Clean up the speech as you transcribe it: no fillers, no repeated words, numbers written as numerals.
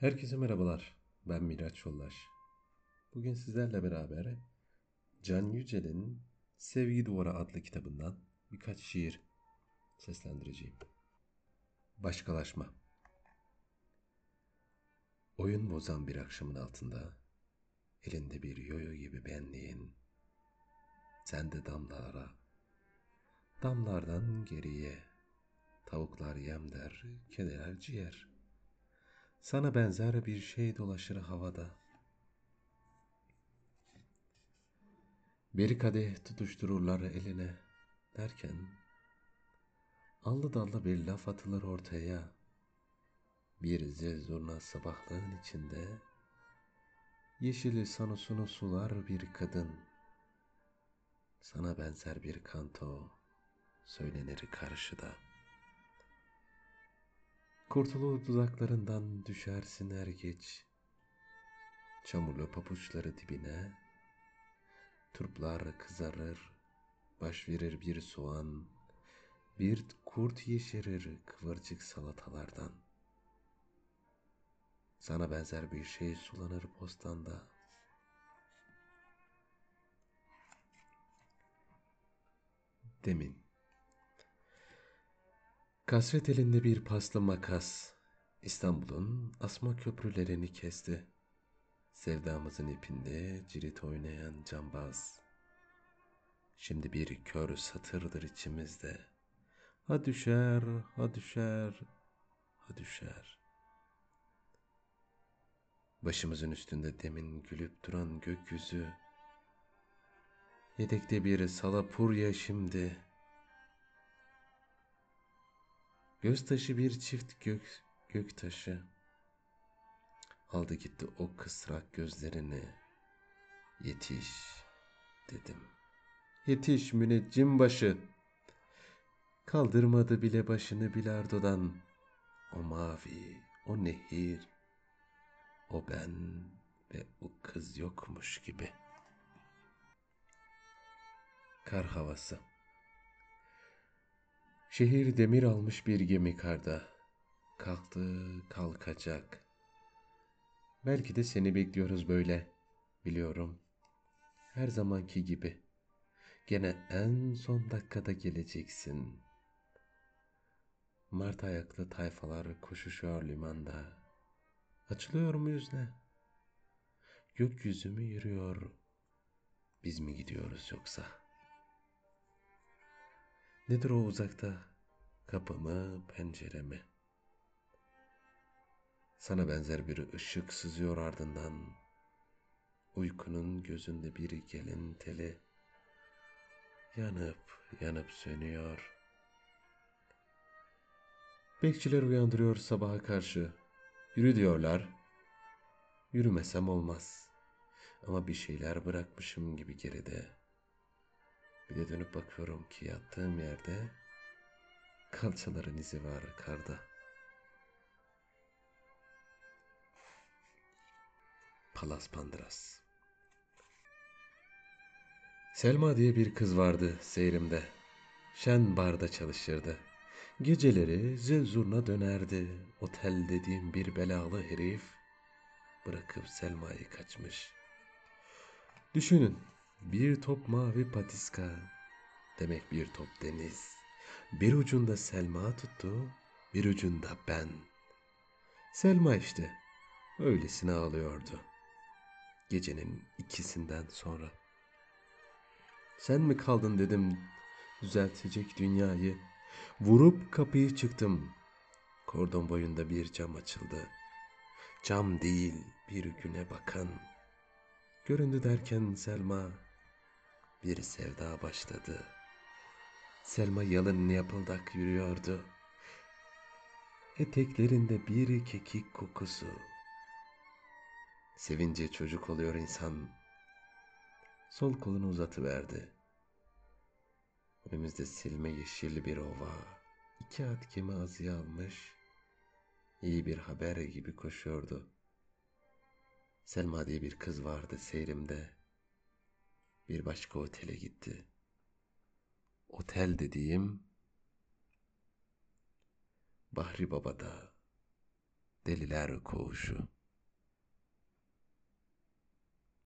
Herkese merhabalar, ben Miraç Yollar. Bugün sizlerle beraber Can Yücel'in Sevgi Duvarı adlı kitabından birkaç şiir seslendireceğim. Başkalaşma. Oyun bozan bir akşamın altında, elinde bir yoyo gibi benliğin, sen de damlara, damlardan geriye, tavuklar yem der, kediler ciğer. Sana benzer bir şey dolaşır havada. Bir kadeh tutuştururlar eline derken, allı dallı bir laf atılır ortaya. Bir zil zurna sabahlığın içinde, yeşili sanusunu sular bir kadın. Sana benzer bir kanto söylenir karşıda. Kurtulur dudaklarından düşersin er geç, çamurlu papuçları dibine, turplar kızarır, baş verir bir soğan, bir kurt yeşerir kıvırcık salatalardan. Sana benzer bir şey sulanır postanda. Demin. Kasvet elinde bir paslı makas, İstanbul'un asma köprülerini kesti. Sevdamızın ipinde cirit oynayan cambaz. Şimdi bir kör satırdır içimizde. Ha düşer, ha düşer, ha düşer. Başımızın üstünde demin gülüp duran gökyüzü. Yedekte bir salapurya şimdi. Göztaşı bir çift göktaşı, aldı gitti o kısrak gözlerini. Yetiş dedim, yetiş müneccim başı. Kaldırmadı bile başını bilardodan. O mavi, o nehir, o ben ve o kız yokmuş gibi. Kar havası. Şehir demir almış bir gemi karda, kalktı kalkacak. Belki de seni bekliyoruz böyle, biliyorum. Her zamanki gibi, gene en son dakikada geleceksin. Mart ayaklı tayfalar koşuşuyor limanda. Açılıyor muyuz ne? Gökyüzü mü yürüyor, biz mi gidiyoruz yoksa? Nedir o uzakta? Kapı mı, pencere mi? Sana benzer bir ışık sızıyor ardından. Uykunun gözünde bir gelin teli. Yanıp yanıp sönüyor. Bekçiler uyandırıyor sabaha karşı. Yürü diyorlar. Yürümesem olmaz. Ama bir şeyler bırakmışım gibi geride. Bir de dönüp bakıyorum ki yattığım yerde kalçaların izi var karda. Palas Pandras. Selma diye bir kız vardı seyrimde. Şen barda çalışırdı. Geceleri zil zurna dönerdi. Otel dediğim bir belalı herif bırakıp Selma'yı kaçmış. Düşünün. Bir top mavi patiska, demek bir top deniz. Bir ucunda Selma tuttu, bir ucunda ben. Selma işte, öylesine ağlıyordu. Gecenin ikisinden sonra. Sen mi kaldın dedim, düzeltecek dünyayı. Vurup kapıyı çıktım. Kordon boyunda bir cam açıldı. Cam değil, bir güne bakan. Göründü derken Selma... Bir sevda başladı. Selma yalın yapıldak yürüyordu. Eteklerinde bir kekik kokusu. Sevince çocuk oluyor insan. Sol kolunu uzatıverdi. Önümüzde silme yeşil bir ova. 2 at kemi azıya almış. İyi bir haber gibi koşuyordu. Selma diye bir kız vardı seyrimde. Bir başka otele gitti. Otel dediğim Bahri Baba'da deliler koğuşu.